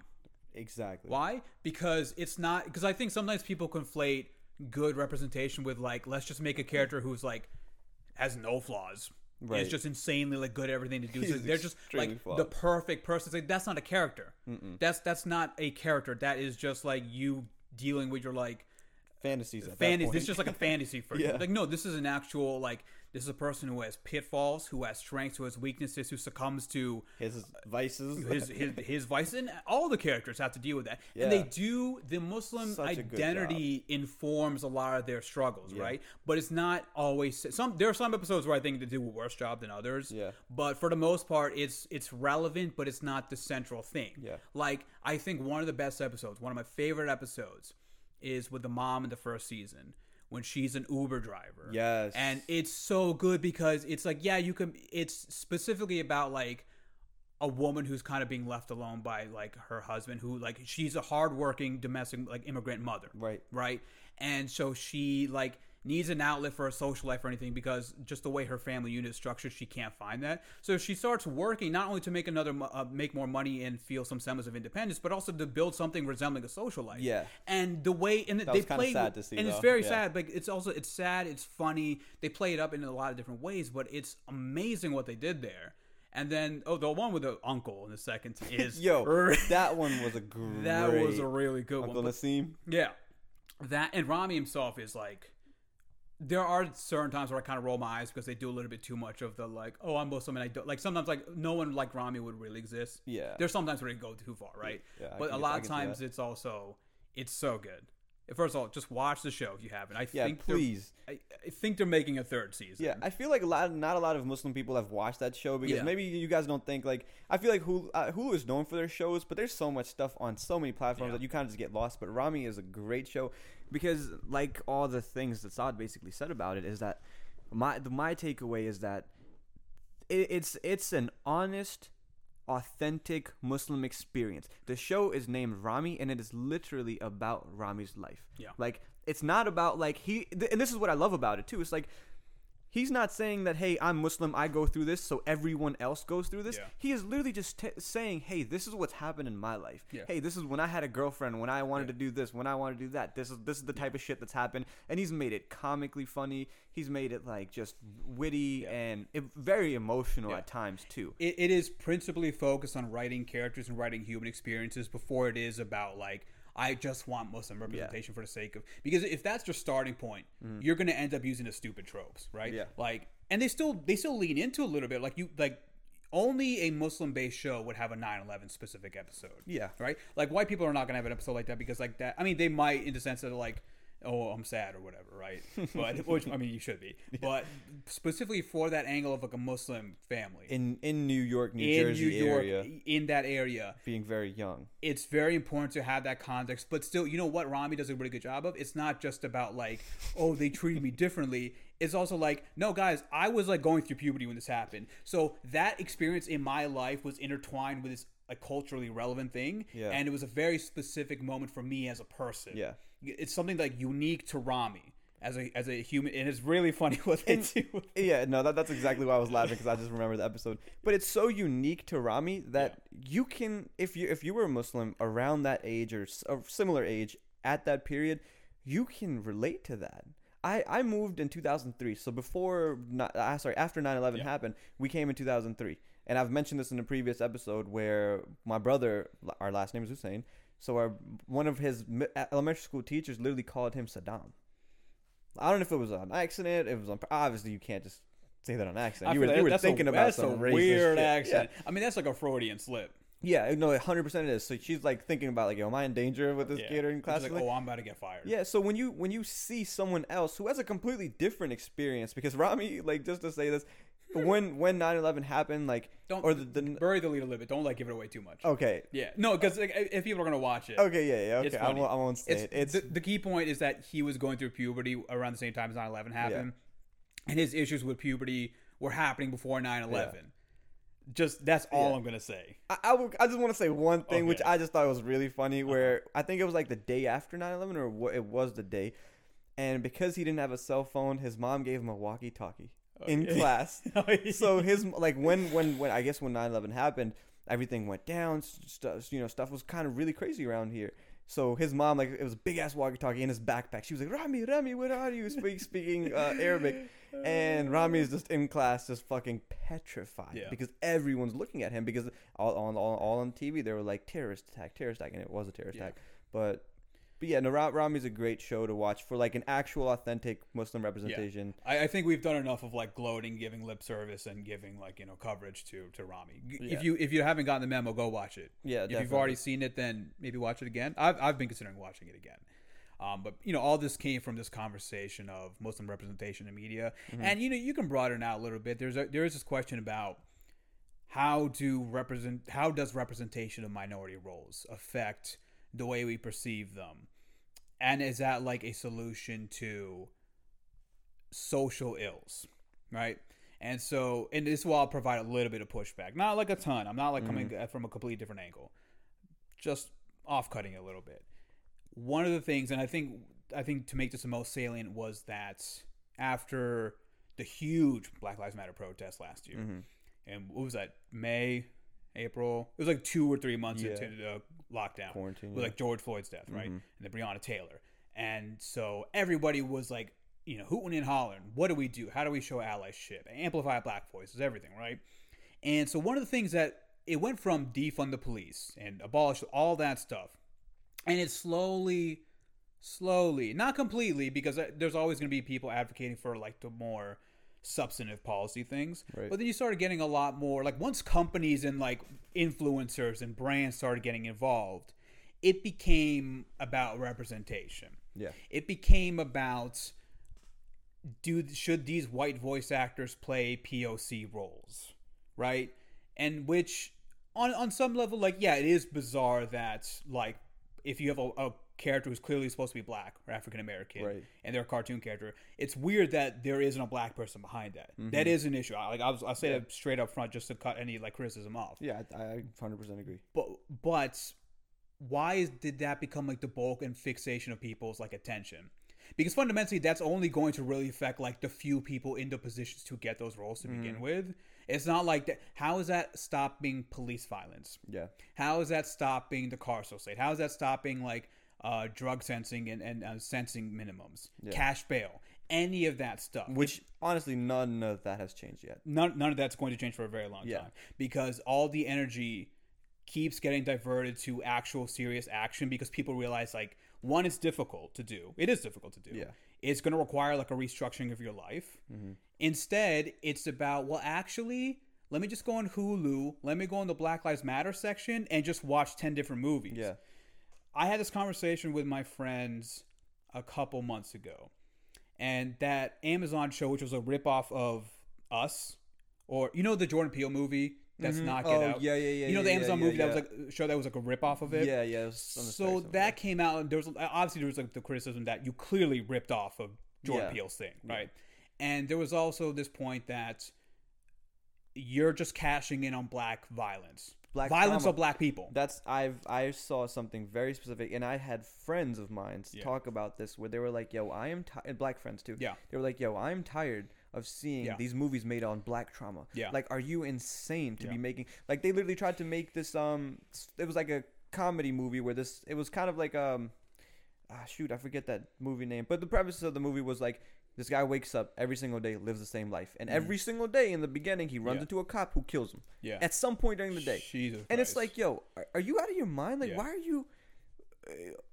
Exactly. Why? Because I think sometimes people conflate good representation with like, let's just make a character who's like has no flaws. Right. It's just insanely like good at everything to do. So they're just like flawed. The perfect person. It's like, that's not a character. Mm-mm. That's not a character. That is just like you dealing with your like fantasies. This is just like a fantasy for you. Yeah. Like, no, this is an actual like, this is a person who has pitfalls, who has strengths, who has weaknesses, who succumbs to his vices. His vices, and all the characters have to deal with that. Yeah. And they do. The Muslim identity informs a lot of their struggles, yeah, right? But it's not always. There are some episodes where I think they do a worse job than others. Yeah. But for the most part, it's relevant, but it's not the central thing. Yeah. Like, I think one of the best episodes, one of my favorite episodes, is with the mom in the first season when she's an Uber driver. Yes. And it's so good because it's like, yeah, you can, it's specifically about like a woman who's kind of being left alone by like her husband, who like, she's a hardworking domestic like immigrant mother. Right. Right. And so she like needs an outlet for her social life or anything because just the way her family unit is structured, she can't find that. So she starts working not only to make make more money and feel some semblance of independence, but also to build something resembling a social life. Yeah. And the way and that they play sad to see, and though. It's very sad, but it's sad. It's funny. They play it up in a lot of different ways, but it's amazing what they did there. And then, the one with the uncle in the second is that one was a great. That was a really good uncle one. Uncle Nassim. Yeah, that and Ramy himself is like. There are certain times where I kind of roll my eyes because they do a little bit too much of the like, oh, I'm Muslim and I don't like. Sometimes like no one like Ramy would really exist. Yeah, there's sometimes where they go too far, right? Yeah, but a lot of times it's also so good. First of all, just watch the show if you haven't. I think they're making a third season. Yeah, I feel like not a lot of Muslim people have watched that show because maybe you guys don't think like. I feel like Hulu is known for their shows, but there's so much stuff on so many platforms that you kind of just get lost. But Ramy is a great show because like all the things that Saad basically said about it is that my takeaway is that it's an honest, authentic Muslim experience. The show is named Ramy, and it is literally about Ramy's life. Yeah, like it's not about like and this is what I love about it too. It's like he's not saying that, hey, I'm Muslim, I go through this, so everyone else goes through this. Yeah. He is literally just saying, hey, this is what's happened in my life. Yeah. Hey, this is when I had a girlfriend, when I wanted to do this, when I wanted to do that. This is the type of shit that's happened, and he's made it comically funny. He's made it like just witty and very emotional at times too. It is principally focused on writing characters and writing human experiences before it is about like, I just want Muslim representation for the sake of... Because if that's your starting point, you're going to end up using the stupid tropes, right? Yeah. Like, and they still lean into a little bit. Like, you like only a Muslim-based show would have a 9/11 specific episode. Yeah. Right? Like, white people are not going to have an episode like that because like that... I mean, they might in the sense that like... oh, I'm sad or whatever, right? But which, I mean, you should be. Yeah. But specifically for that angle of like a Muslim family in New York, New Jersey area, being very young, it's very important to have that context. But still, you know what Ramy does a really good job of? It's not just about like, oh, they treated me differently. It's also like, no, guys, I was like going through puberty when this happened. So that experience in my life was intertwined with this a culturally relevant thing. Yeah. And it was a very specific moment for me as a person. Yeah. It's something like unique to Ramy as a human. And it's really funny what they do. Yeah, no, that's exactly why I was laughing, because I just remember the episode. But it's so unique to Ramy that you can, if you were a Muslim around that age or similar age at that period, you can relate to that. I moved in 2003, so after 9/11 happened, we came in 2003. And I've mentioned this in a previous episode where my brother, our last name is Hussein, so one of his elementary school teachers literally called him Saddam. I don't know if it was an accident. It was obviously you can't just say that on accident. You were thinking about some weird racist accent. Yeah. I mean, that's like a Freudian slip. Yeah, no, 100% it is. So she's like thinking about like, yo, am I in danger with this kid in class? She's like, oh, I'm about to get fired. Yeah, so when you see someone else who has a completely different experience, because Ramy, like, just to say this, when 9/11 happened, like, bury the lead a little bit. Don't like give it away too much. Okay. Yeah. No, because like, if people are gonna watch it. Okay. Yeah. Okay. I won't say it. The key point is that he was going through puberty around the same time as 9/11 happened, and his issues with puberty were happening before 9/11. Just that's all I'm gonna say. I just want to say one thing, which I just thought was really funny. Where I think it was like the day after 9/11, or it was the day, and because he didn't have a cell phone, his mom gave him a walkie-talkie. In class. So his, like, when I guess when 9/11 happened, everything went down, stuff was kind of really crazy around here. So his mom, like, it was a big ass walkie-talkie in his backpack. She was like, Ramy, where are you? Speaking Arabic. And Ramy is just in class, just fucking petrified because everyone's looking at him, because all on TV they were like terrorist attack, and it was a terrorist attack. But yeah, Ramy's a great show to watch for like an actual authentic Muslim representation. Yeah. I think we've done enough of like gloating, giving lip service, and giving like, you know, coverage to Ramy. Yeah. If you haven't gotten the memo, go watch it. Yeah, definitely. You've already seen it, then maybe watch it again. I've been considering watching it again. But, you know, all this came from this conversation of Muslim representation in media. Mm-hmm. And, you know, you can broaden out a little bit. There is this question about how does representation of minority roles affect the way we perceive them? And is that like a solution to social ills, right? And so, and this will provide a little bit of pushback. Not like a ton. I'm not like coming from a completely different angle. Just off-cutting a little bit. One of the things, and I think to make this the most salient, was that after the huge Black Lives Matter protests last year, and what was that, May, April? It was like 2 or 3 months into the lockdown. Quarantine. With like George Floyd's death, right? And then Breonna Taylor. And so everybody was like, you know, hooting and hollering. What do we do? How do we show allyship? Amplify Black voices, everything, right? And so one of the things that it went from defund the police and abolish all that stuff. And it slowly, not completely, because there's always going to be people advocating for like the more substantive policy things, right? But then you started getting a lot more, like, once companies and like influencers and brands started getting involved, it became about representation. Yeah, it became about should these white voice actors play POC roles, right? And which on some level, like, yeah, it is bizarre that like if you have a character who's clearly supposed to be Black or African American, right, and they're a cartoon character, it's weird that there isn't a Black person behind that. That is an issue. I'll say that straight up front, just to cut any like criticism off. Yeah, I 100% agree. But why did that become like the bulk and fixation of people's like attention? Because fundamentally, that's only going to really affect like the few people in the positions to get those roles to begin with. It's not like that. How is that stopping police violence? Yeah. How is that stopping the carceral state? How is that stopping like drug sensing and sensing minimums, cash bail, any of that stuff? Which honestly, none of that has changed yet. None of that's going to change for a very long time, because all the energy keeps getting diverted to actual serious action, because people realize, like, one, it's difficult to do. It is difficult to do. Yeah. It's going to require like a restructuring of your life. Instead, it's about, well, actually, let me just go on Hulu. Let me go on the Black Lives Matter section and just watch 10 different movies. Yeah. I had this conversation with my friends a couple months ago. And that Amazon show, which was a ripoff of Us, or, you know, the Jordan Peele movie that's not Get Out? Yeah. You know, the Amazon movie that was like a show that was like a ripoff of it? Yeah. It so that came out, and there was obviously like the criticism that you clearly ripped off of Jordan Peele's thing, right? Yeah. And there was also this point that you're just cashing in on black violence. Violence of black people. That's I saw something very specific, and I had friends of mine talk about this where they were like, "Yo, I am tired." Black friends too. Yeah, they were like, "Yo, I'm tired of seeing these movies made on black trauma." Yeah, like, are you insane to be making? Like, they literally tried to make this. It was like a comedy movie where this. It was kind of like shoot, I forget that movie name, but the premise of the movie was like, this guy wakes up every single day, lives the same life. And every single day in the beginning, he runs into a cop who kills him. Yeah. At some point during the day. Jesus Christ. It's like, yo, are you out of your mind? Like, why are you...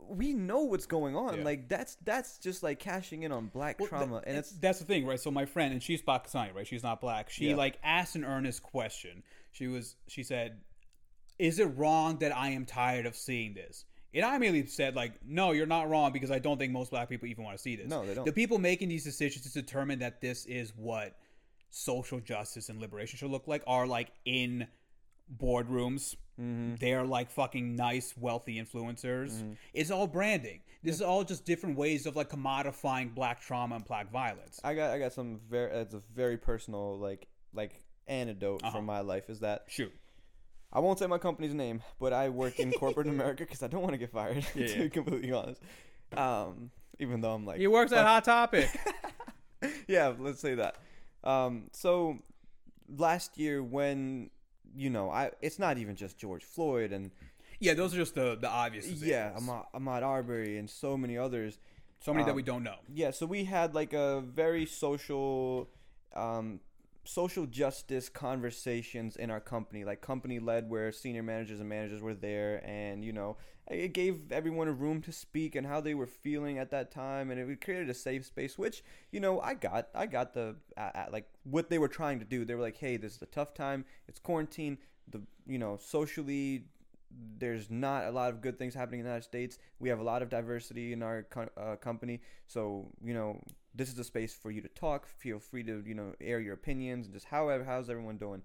we know what's going on. Yeah. Like, that's just like cashing in on black trauma. And that's the thing, right? So my friend, and she's Pakistani, right? She's not black. She like asked an earnest question. She said, is it wrong that I am tired of seeing this? And I immediately said, like, no, you're not wrong, because I don't think most black people even want to see this. No, they don't. The people making these decisions to determine that this is what social justice and liberation should look like are, like, in boardrooms. Mm-hmm. They're, like, fucking nice, wealthy influencers. Mm-hmm. It's all branding. This is all just different ways of, like, commodifying black trauma and black violence. I got some very... It's a very personal, like anecdote from my life is that... Shoot. I won't say my company's name, but I work in corporate America because I don't want to get fired, to be completely honest. Even though I'm like... He works at Hot Topic. Yeah, let's say that. So last year when, you know, it's not even just George Floyd and... Yeah, those are just the obvious things. Yeah, Ahmaud Arbery and so many others. So many that we don't know. Yeah, so we had like a very social justice conversations in our company, like company-led, where senior managers and managers were there, and, you know, it gave everyone a room to speak and how they were feeling at that time, and it created a safe space, which, you know, I got the like what they were trying to do. They were like, hey, this is a tough time, it's quarantine, the, you know, socially there's not a lot of good things happening in the United States, we have a lot of diversity in our company, so, you know, this is a space for you to talk. Feel free to, you know, air your opinions and just how's everyone doing.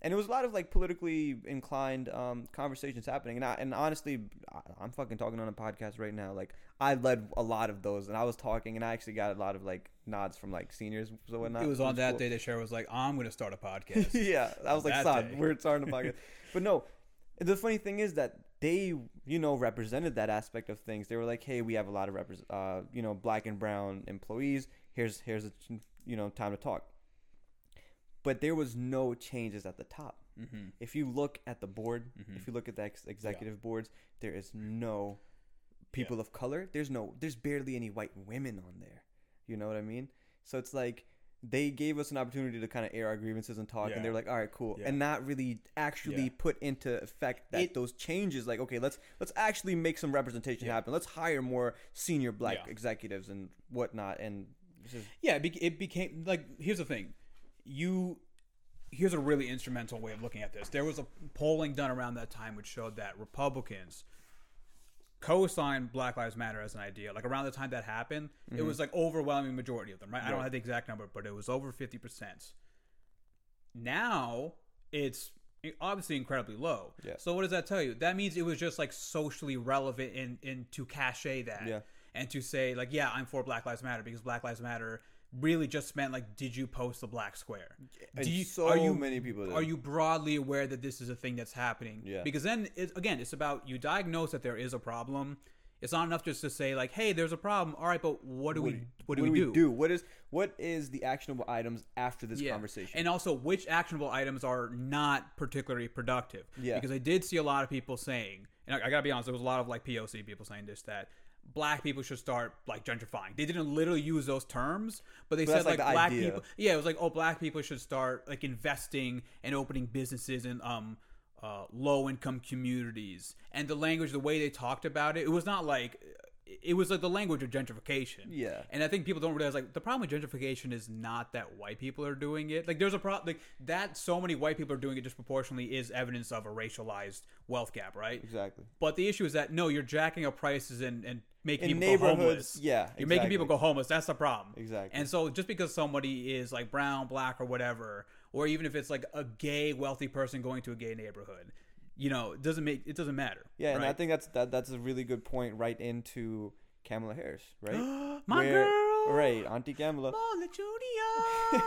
And it was a lot of like politically inclined conversations happening. And honestly, I'm fucking talking on a podcast right now. Like, I led a lot of those, and I was talking, and I actually got a lot of like nods from like seniors and whatnot. It was on that day that Cheryl was like, "I'm gonna start a podcast." Yeah, I was like, "Son, we're starting a podcast." But no, the funny thing is that they, you know, represented that aspect of things. They were like, hey, we have a lot of you know, black and brown employees. Here's a, you know, time to talk. But there was no changes at the top. Mm-hmm. If you look at the board, if you look at the executive boards, there is no people of color. There's barely any white women on there. You know what I mean? So it's like, they gave us an opportunity to kind of air our grievances and talk, and they were like, all right, cool, and not really actually put into effect those changes. Like, okay, let's actually make some representation happen. Let's hire more senior black executives and whatnot. And it became like, here's the thing. Here's a really instrumental way of looking at this. There was a polling done around that time which showed that Republicans co-signed Black Lives Matter as an idea. Like, around the time that happened, it was like overwhelming majority of them, right? I don't have the exact number, but it was over 50%. Now it's obviously incredibly low. Yeah. So what does that tell you? That means it was just like socially relevant and to cachet that and to say like, yeah, I'm for Black Lives Matter, because Black Lives Matter really just meant like, did you post a black square? Many people did. Are you broadly aware that this is a thing that's happening? Yeah. Because then it's about, you diagnose that there is a problem. It's not enough just to say like, hey, there's a problem. All right, but what do we do? What is the actionable items after this conversation? And also, which actionable items are not particularly productive? Yeah. Because I did see a lot of people saying, and I gotta be honest, there was a lot of like POC people saying this, that black people should start like gentrifying. They didn't literally use those terms, but they said like the black idea. People. Yeah, it was like, oh, black people should start like investing and opening businesses in low income communities. And the language, the way they talked about it, it was not like it was like the language of gentrification. Yeah. And I think people don't realize, like, the problem with gentrification is not that white people are doing it. Like, there's a problem, like, that so many white people are doing it disproportionately is evidence of a racialized wealth gap, right? Exactly. But the issue is that, no, you're jacking up prices and making people go homeless. Yeah, exactly. You're making people go homeless. That's the problem. Exactly. And so just because somebody is, like, brown, black, or whatever, or even if it's, like, a gay, wealthy person going to a gay neighborhood, you know, it doesn't matter. Yeah, right? And I think that's a really good point right into Kamala Harris, right? Girl! Right, Auntie Kamala. Lola Junior!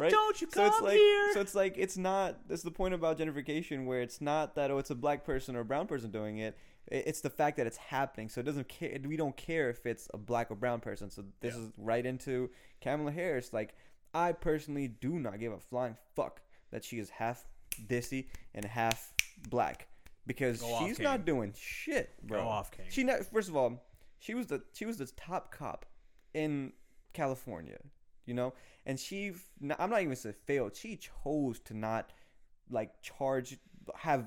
Right? Don't you come here! So it's like, it's not, that's the point about gentrification where it's not that, oh, it's a black person or a brown person doing it. It's the fact that it's happening. So it doesn't care, we don't care if it's a black or brown person. So this is right into Kamala Harris. Like, I personally do not give a flying fuck that she is half dissy and half black, because she's not doing shit, bro. Go off, King. First of all, she was the top cop in California, you know, and I'm not even saying failed. She chose to not, like, have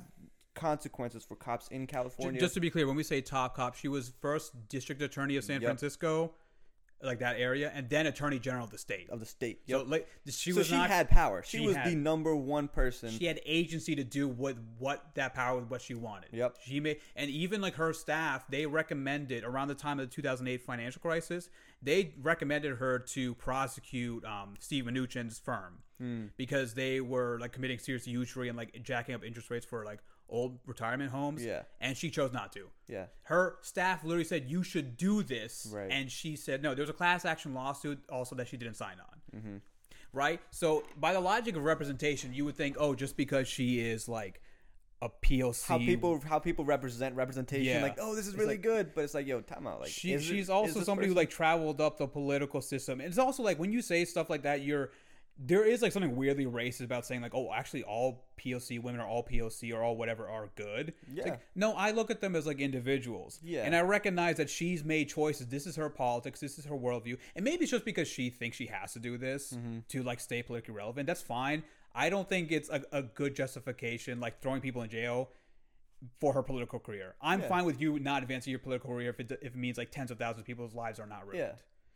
consequences for cops in California. Just to be clear, when we say top cop, she was first district attorney of San Francisco, like that area, and then attorney general of the state. So like she had power. She was the number one person. She had agency to do what she wanted. Yep. She made, and even like her staff, they recommended around the time of the 2008 financial crisis, they recommended her to prosecute Steve Mnuchin's firm because they were like committing serious usury and like jacking up interest rates for like old retirement homes. Yeah. And she chose not to. Yeah. Her staff literally said, you should do this. Right. And she said, no, there was a class action lawsuit also that she didn't sign on. Mm-hmm. Right. So by the logic of representation, you would think, oh, just because she is like a POC. How people represent representation. Yeah. Like, oh, this is really good. But it's like, yo, time out. Like, she's also somebody who like traveled up the political system. And it's also like when you say stuff like that, there is like something weirdly racist about saying like, oh, actually all POC women or all POC or all whatever are good. Yeah. It's like, no, I look at them as like individuals. Yeah. And I recognize that she's made choices. This is her politics. This is her worldview. And maybe it's just because she thinks she has to do this to like stay politically relevant. That's fine. I don't think it's a good justification, like throwing people in jail for her political career. I'm fine with you not advancing your political career if it means like tens of thousands of people's lives are not ruined. Yeah.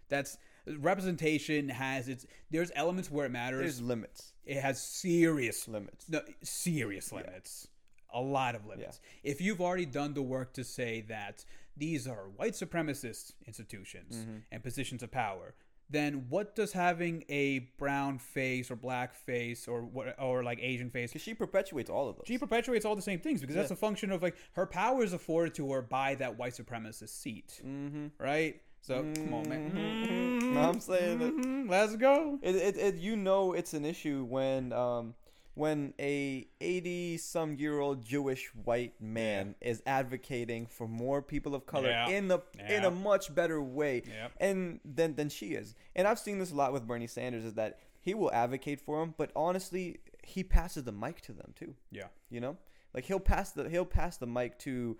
That's representation has its. There's elements where it matters. There's limits. It has serious limits. No, serious limits. A lot of limits. Yeah. If you've already done the work to say that these are white supremacist institutions and positions of power, then what does having a brown face or black face or like Asian face? Because she perpetuates all of those. She perpetuates all the same things because that's a function of like her power is afforded to her by that white supremacist seat, right? So, come on, man. No, I'm saying that. Let's go. It you know it's an issue when a 80-some-year-old Jewish white man is advocating for more people of color in a much better way and than she is. And I've seen this a lot with Bernie Sanders is that he will advocate for them, but honestly, he passes the mic to them too. Yeah. You know? Like he'll pass the mic to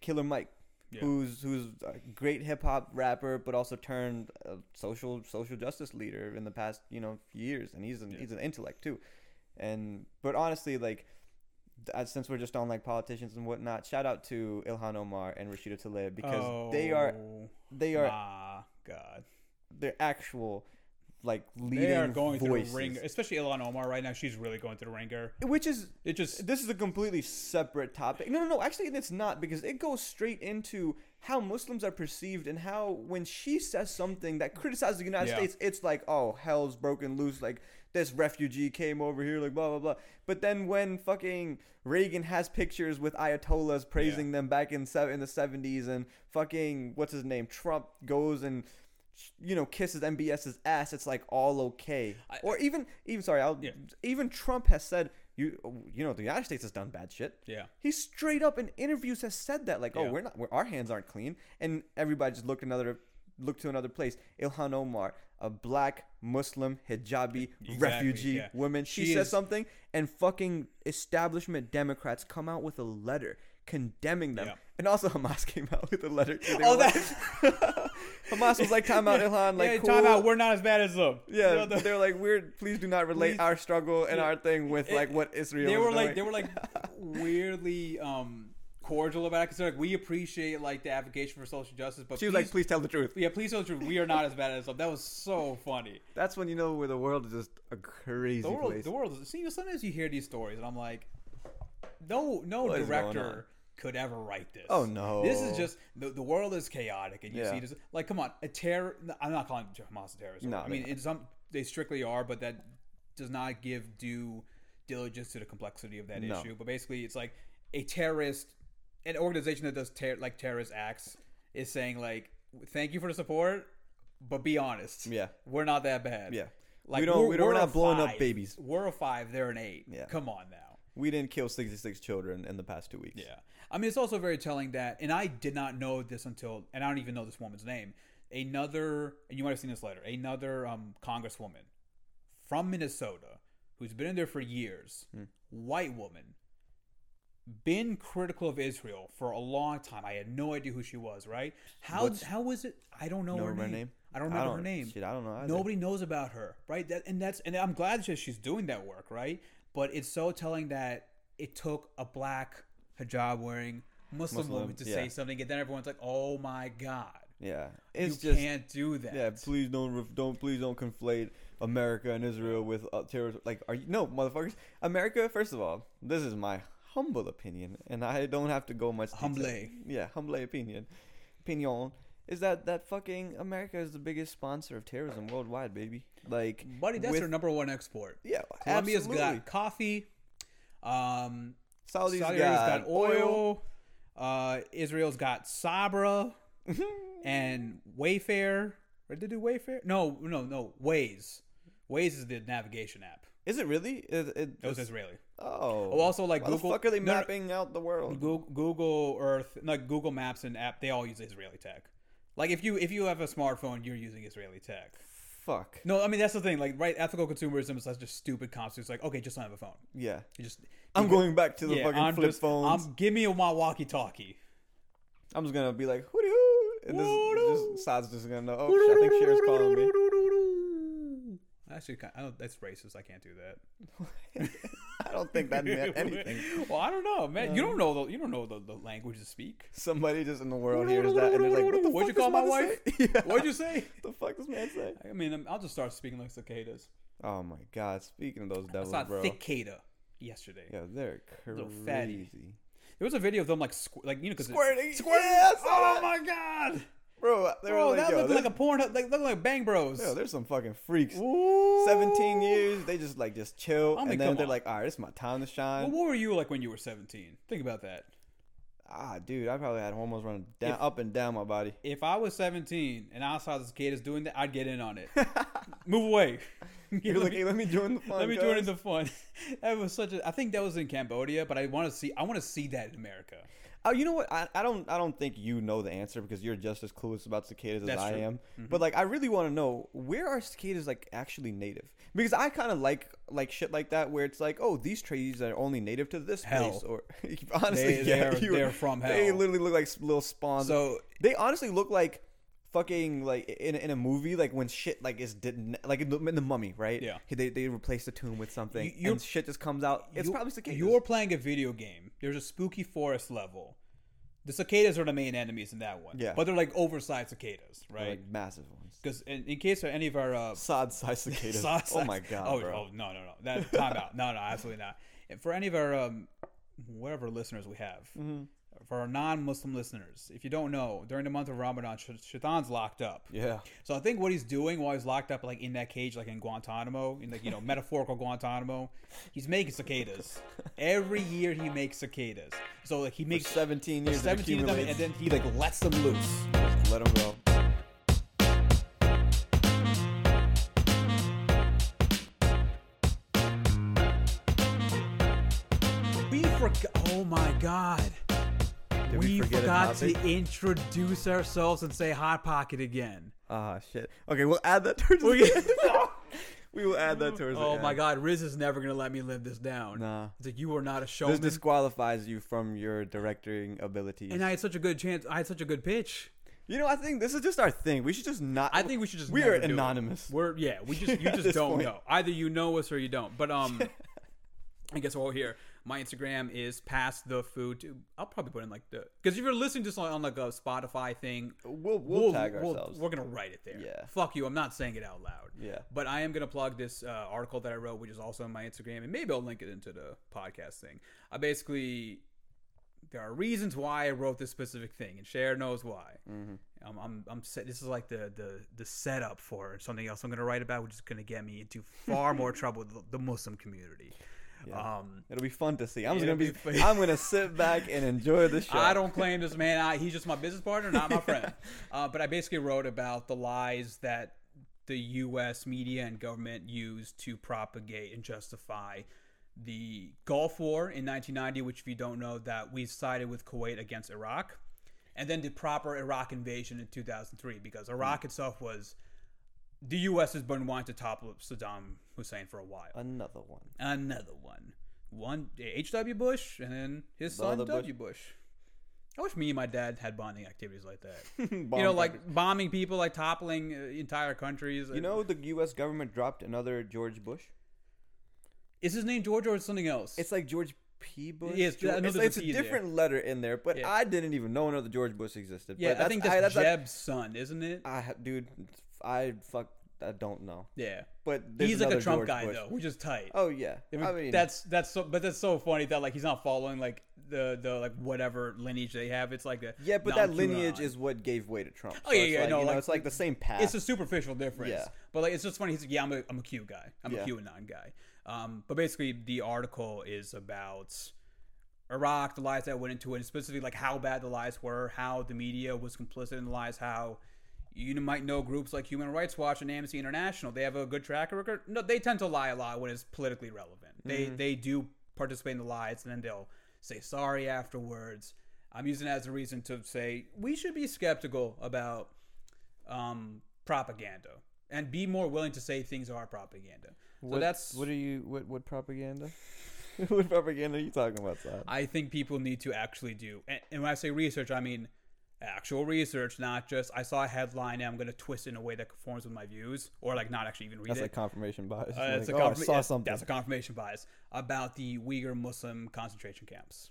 Killer Mike. Yeah. Who's a great hip hop rapper, but also turned a social justice leader in the past years, and he's an intellect too, but honestly, like since we're just on like politicians and whatnot, shout out to Ilhan Omar and Rashida Tlaib because they are my God, they're actual like leading they are going voices. Through the ringer, especially Ilhan Omar right now. She's really going through the ringer, this is a completely separate topic. No, actually it's not, because it goes straight into how Muslims are perceived and how when she says something that criticizes the United States, it's like, oh, hell's broken loose, like this refugee came over here, like blah blah blah. But then when fucking Reagan has pictures with ayatollahs praising them back in the 70s, and fucking what's his name, Trump goes and kisses MBS's ass, it's like all okay. Even Trump has said, the United States has done bad shit. Yeah, he straight up in interviews has said that, like, oh, our hands aren't clean, and everybody just looked to another place. Ilhan Omar, a black Muslim hijabi refugee woman, she says something, and fucking establishment Democrats come out with a letter condemning them, and also Hamas came out with a letter. Hamas was like, time out, Ilhan. Like, cool. Time out. We're not as bad as them. Yeah, they're like, weird. Please do not relate our struggle and our thing with like what Israel. They were like weirdly cordial about it, because they're like, we appreciate like the advocation for social justice, but she was like, please tell the truth. Yeah, please tell the truth. We are not as bad as them. That was so funny. That's when you know where the world is just a crazy place. The world is, see, sometimes you hear these stories and I'm like, no director could ever write this. Oh no, this is just the world is chaotic, and you see this, like, come on, I'm not calling Hamas a terrorist. No, I mean in some they strictly are, but that does not give due diligence to the complexity of that issue. But basically, it's like a terrorist, an organization that does terrorist acts, is saying like, thank you for the support, but be honest. Yeah, we're not that bad. Yeah, like we're not blowing up babies. We're a 5. They're an 8. Yeah, come on now. We didn't kill 66 children in the past 2 weeks. Yeah. I mean, it's also very telling that, and I did not know this until, and I don't even know this woman's name, and you might have seen this later, another congresswoman from Minnesota, who's been in there for years, white woman, been critical of Israel for a long time. I had no idea who she was, right? How was it? I don't know her name. I don't remember her name. Shit, I don't know either. Nobody knows about her, right? And I'm glad she's doing that work, right? But it's so telling that it took a black hijab-wearing Muslim woman to say something, and then everyone's like, "Oh my God, yeah, you can't do that." Yeah, please don't conflate America and Israel with terrorism. Like, motherfuckers? America, first of all, this is my humble opinion, and I don't have to go much detail. Yeah, humble opinion is that fucking America is the biggest sponsor of terrorism worldwide, baby. Like, buddy, that's their number one export. Yeah, Colombia's got coffee. Saudi's got oil. Israel's got Sabra and Wayfair. Did they do Wayfair? No. Waze. Waze is the navigation app. Is it really? It was Israeli. Oh, also like Google. Why the fuck are they mapping out the world? Google Earth, like Google Maps and app. They all use Israeli tech. Like, if you have a smartphone, you're using Israeli tech. Fuck. No, I mean, that's the thing. Like, right, ethical consumerism is such a stupid concept. It's like, okay, just don't have a phone. Yeah. I'm going back to the fucking flip phones. Give me my walkie-talkie. I'm just going to be like, hooty hoo. And this side's just going to know, oh, shit, I think Cher's calling me. Actually, that's racist. I can't do that. I don't think that meant anything. Well, I don't know, man. You don't know the language to speak. Somebody just in the world hears that and they're like, what the "What'd you call my wife? Yeah. What'd you say? What the fuck does man say?" I mean, I'll just start speaking like cicadas. Oh my God! Speaking of those devils, I saw a cicada yesterday. Yeah, they're crazy. There was a video of them like squirting. Yes, oh my God! Bro, they were like, that looked like a porn. Like, looked like Bang Bros. Yo, there's some fucking freaks. Ooh. 17 years, they just like chill, and then they're like, all right, it's my time to shine. Well, what were you like when you were 17? Think about that. Ah, dude, I probably had hormones running up and down my body. If I was 17 and I saw this kid is doing that, I'd get in on it. Move away. Let me join the fun. Let me join in the fun. That was I think that was in Cambodia, but I want to see that in America. Oh, you know what? I don't think you know the answer because you're just as clueless about cicadas as I am. Mm-hmm. But like, I really want to know, where are cicadas like actually native? Because I kind of like shit like that where it's like, oh, these trees are only native to this place. Or honestly, they're from hell. They literally look like little spawns. So they honestly look like fucking like in a movie, like when shit like is didn't like in the Mummy, right? Yeah, they replace the tomb with something and shit just comes out. It's probably cicadas. You're playing a video game. There's a spooky forest level. The cicadas are the main enemies in that one. Yeah, but they're like oversized cicadas, right? They're like massive ones. Because in case of any of our sod-sized cicadas, oh my God, bro. Oh no, that time out. No, absolutely not. And for any of our whatever listeners we have. Mm-hmm. For our non-Muslim listeners, if you don't know, during the month of Ramadan, Shaitan's locked up. Yeah. So I think what he's doing while he's locked up, like in that cage, like in Guantanamo, in like, you know, metaphorical Guantanamo, he's making cicadas. Every year he makes cicadas. So like he makes 17 years, 17 of them, and then he like lets them loose. Just let them go. Oh my God. We forgot to introduce ourselves and say Hot Pocket again. Ah, shit. Okay, we'll add that towards the end. We will add that towards the end. Oh, my God. Riz is never going to let me live this down. Nah. It's like, you are not a showman. This disqualifies you from your directing abilities. And I had such a good chance. I had such a good pitch. You know, I think this is just our thing. We should just not. I think we should just. We are anonymous. We just don't know. Either you know us or you don't. But I guess we're all here. My Instagram is past the food. I'll probably put in like the, because if you're listening to something on like a Spotify thing, we'll tag ourselves. We're gonna write it there. Yeah. Fuck you. I'm not saying it out loud. Yeah. But I am gonna plug this article that I wrote, which is also on my Instagram, and maybe I'll link it into the podcast thing. I basically, there are reasons why I wrote this specific thing, and Cher knows why. Mm-hmm. I'm set. This is like the setup for something else I'm going to write about, which is going to get me into far more trouble with the Muslim community. Yeah. It'll be fun to see. I'm going to sit back and enjoy the show. I don't claim this man. He's just my business partner, not my friend. But I basically wrote about the lies that the U.S. media and government use to propagate and justify the Gulf War in 1990, which, if you don't know, that we sided with Kuwait against Iraq, and then the proper Iraq invasion in 2003, because Iraq itself was, the U.S. has been wanting to topple Saddam Hussein for a while. Another one. One H.W. Bush, and then his son W. Bush. I wish me and my dad had bonding activities like that. Like bombing people, like toppling entire countries. You know, the U.S. government dropped another George Bush. Is his name George or something else? It's like George P. Bush. Yes, yeah, it's a different letter in there, but yeah. I didn't even know another George Bush existed. Yeah, but I think that's Jeb's son, isn't it? I don't know. Yeah, but he's like a Trump George guy Bush. Though, which is tight. Oh yeah, I mean, that's so. But that's so funny that like he's not following like the like whatever lineage they have. It's like a but that lineage is what gave way to Trump. Oh so it's like the same path. It's a superficial difference. Yeah. But like it's just funny. He's like, I'm a Q guy. I'm a QAnon guy. But basically, the article is about Iraq, the lies that went into it, and specifically like how bad the lies were, how the media was complicit in the lies, how you might know groups like Human Rights Watch and Amnesty International. They have a good track record. No, they tend to lie a lot when it's politically relevant. They do participate in the lies, and then they'll say sorry afterwards. I'm using it as a reason to say we should be skeptical about propaganda and be more willing to say things are propaganda. What propaganda? What propaganda are you talking about, Todd? I think people need to actually do, and when I say research, I mean actual research, not just I saw a headline and I'm going to twist it in a way that conforms with my views, or like not actually even read that's it. That's like confirmation bias. That's a confirmation bias about the Uyghur Muslim concentration camps.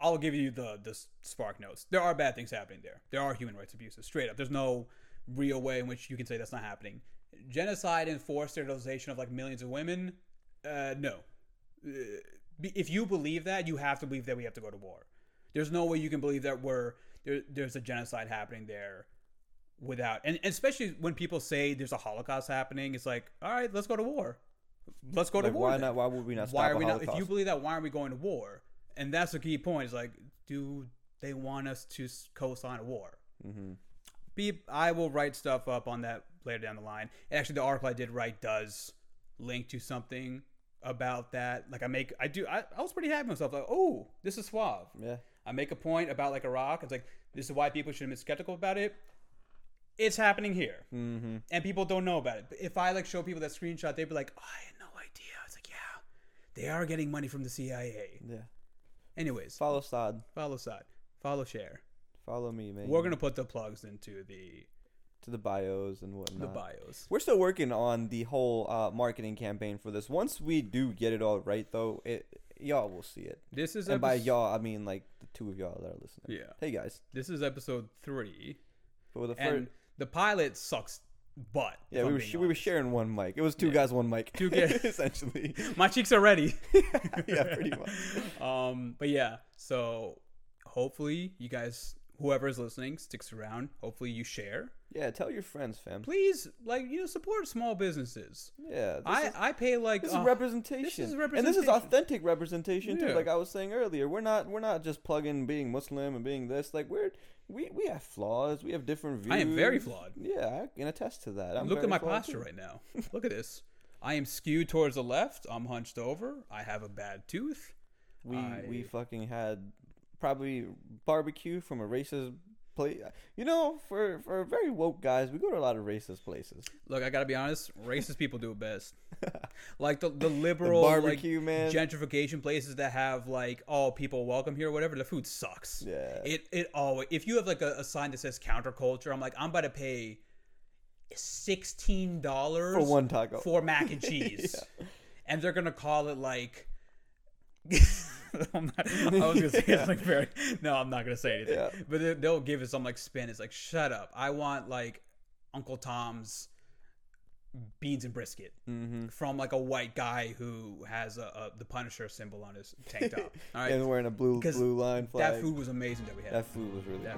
I'll give you the spark notes. There are bad things happening there. There are human rights abuses, straight up. There's no real way in which you can say that's not happening. Genocide and forced sterilization of like millions of women, no. If you believe that, you have to believe that we have to go to war. There's no way you can believe that there's a genocide happening there without, and especially when people say there's a Holocaust happening, it's like, all right, let's go to war. Let's go to war. Why not? Why would we not stop the Holocaust? If you believe that, why are we going to war? And that's the key point. Is like, do they want us to co-sign a war? Mm-hmm. I will write stuff up on that later down the line. And actually, the article I did write does link to something about that. Like I was pretty happy with myself. Like, oh, this is suave. Yeah. I make a point about like Iraq. It's like, this is why people shouldn't be skeptical about it. It's happening here. Mm-hmm. And people don't know about it. But if I like show people that screenshot, they'd be like, oh, I had no idea. It's like, yeah, they are getting money from the CIA. Yeah. Anyways. Follow Saad. Follow Cher. Follow me, man. We're going to put the plugs into the bios and whatnot. We're still working on the whole marketing campaign for this. Once we do get it all right, though, y'all will see it. This is by y'all, I mean like the two of y'all that are listening. Yeah. Hey, guys. This is episode 3. But the pilot sucks butt. Yeah, we were sharing one mic. It was two guys, one mic. Two guys. Essentially. My cheeks are ready. Yeah, pretty much. But yeah, so hopefully you guys... Whoever is listening sticks around. Hopefully you share. Yeah, tell your friends, fam. Please, support small businesses. Yeah. I pay like... This is representation. And this is authentic representation, too. Like I was saying earlier, we're not just plugging being Muslim and being this. Like, we have flaws. We have different views. I am very flawed. Yeah, I can attest to that. Look at my posture right now. Look at this. I am skewed towards the left. I'm hunched over. I have a bad tooth. We fucking had... probably barbecue from a racist place. You know, for very woke guys, we go to a lot of racist places. Look, I gotta be honest, racist people do it best. Like the liberal the barbecue, like, man. Gentrification places that have like all people welcome here or whatever, the food sucks. Yeah. It always, if you have like a sign that says counterculture, I'm like, I'm about to pay $16 for one taco for mac and cheese. Yeah. And they're gonna call it like I'm not gonna say anything. Yeah. But they'll give it some like spin. It's like, shut up. I want like Uncle Tom's beans and brisket from like a white guy who has the Punisher symbol on his tank top. All right, and wearing a blue line flag. That food was amazing that we had. That food was really good.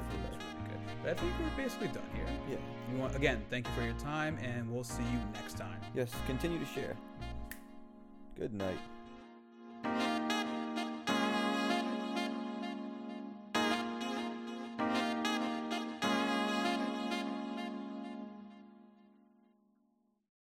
But I think we're basically done here. Yeah. Again, thank you for your time, and we'll see you next time. Yes. Continue to share. Good night.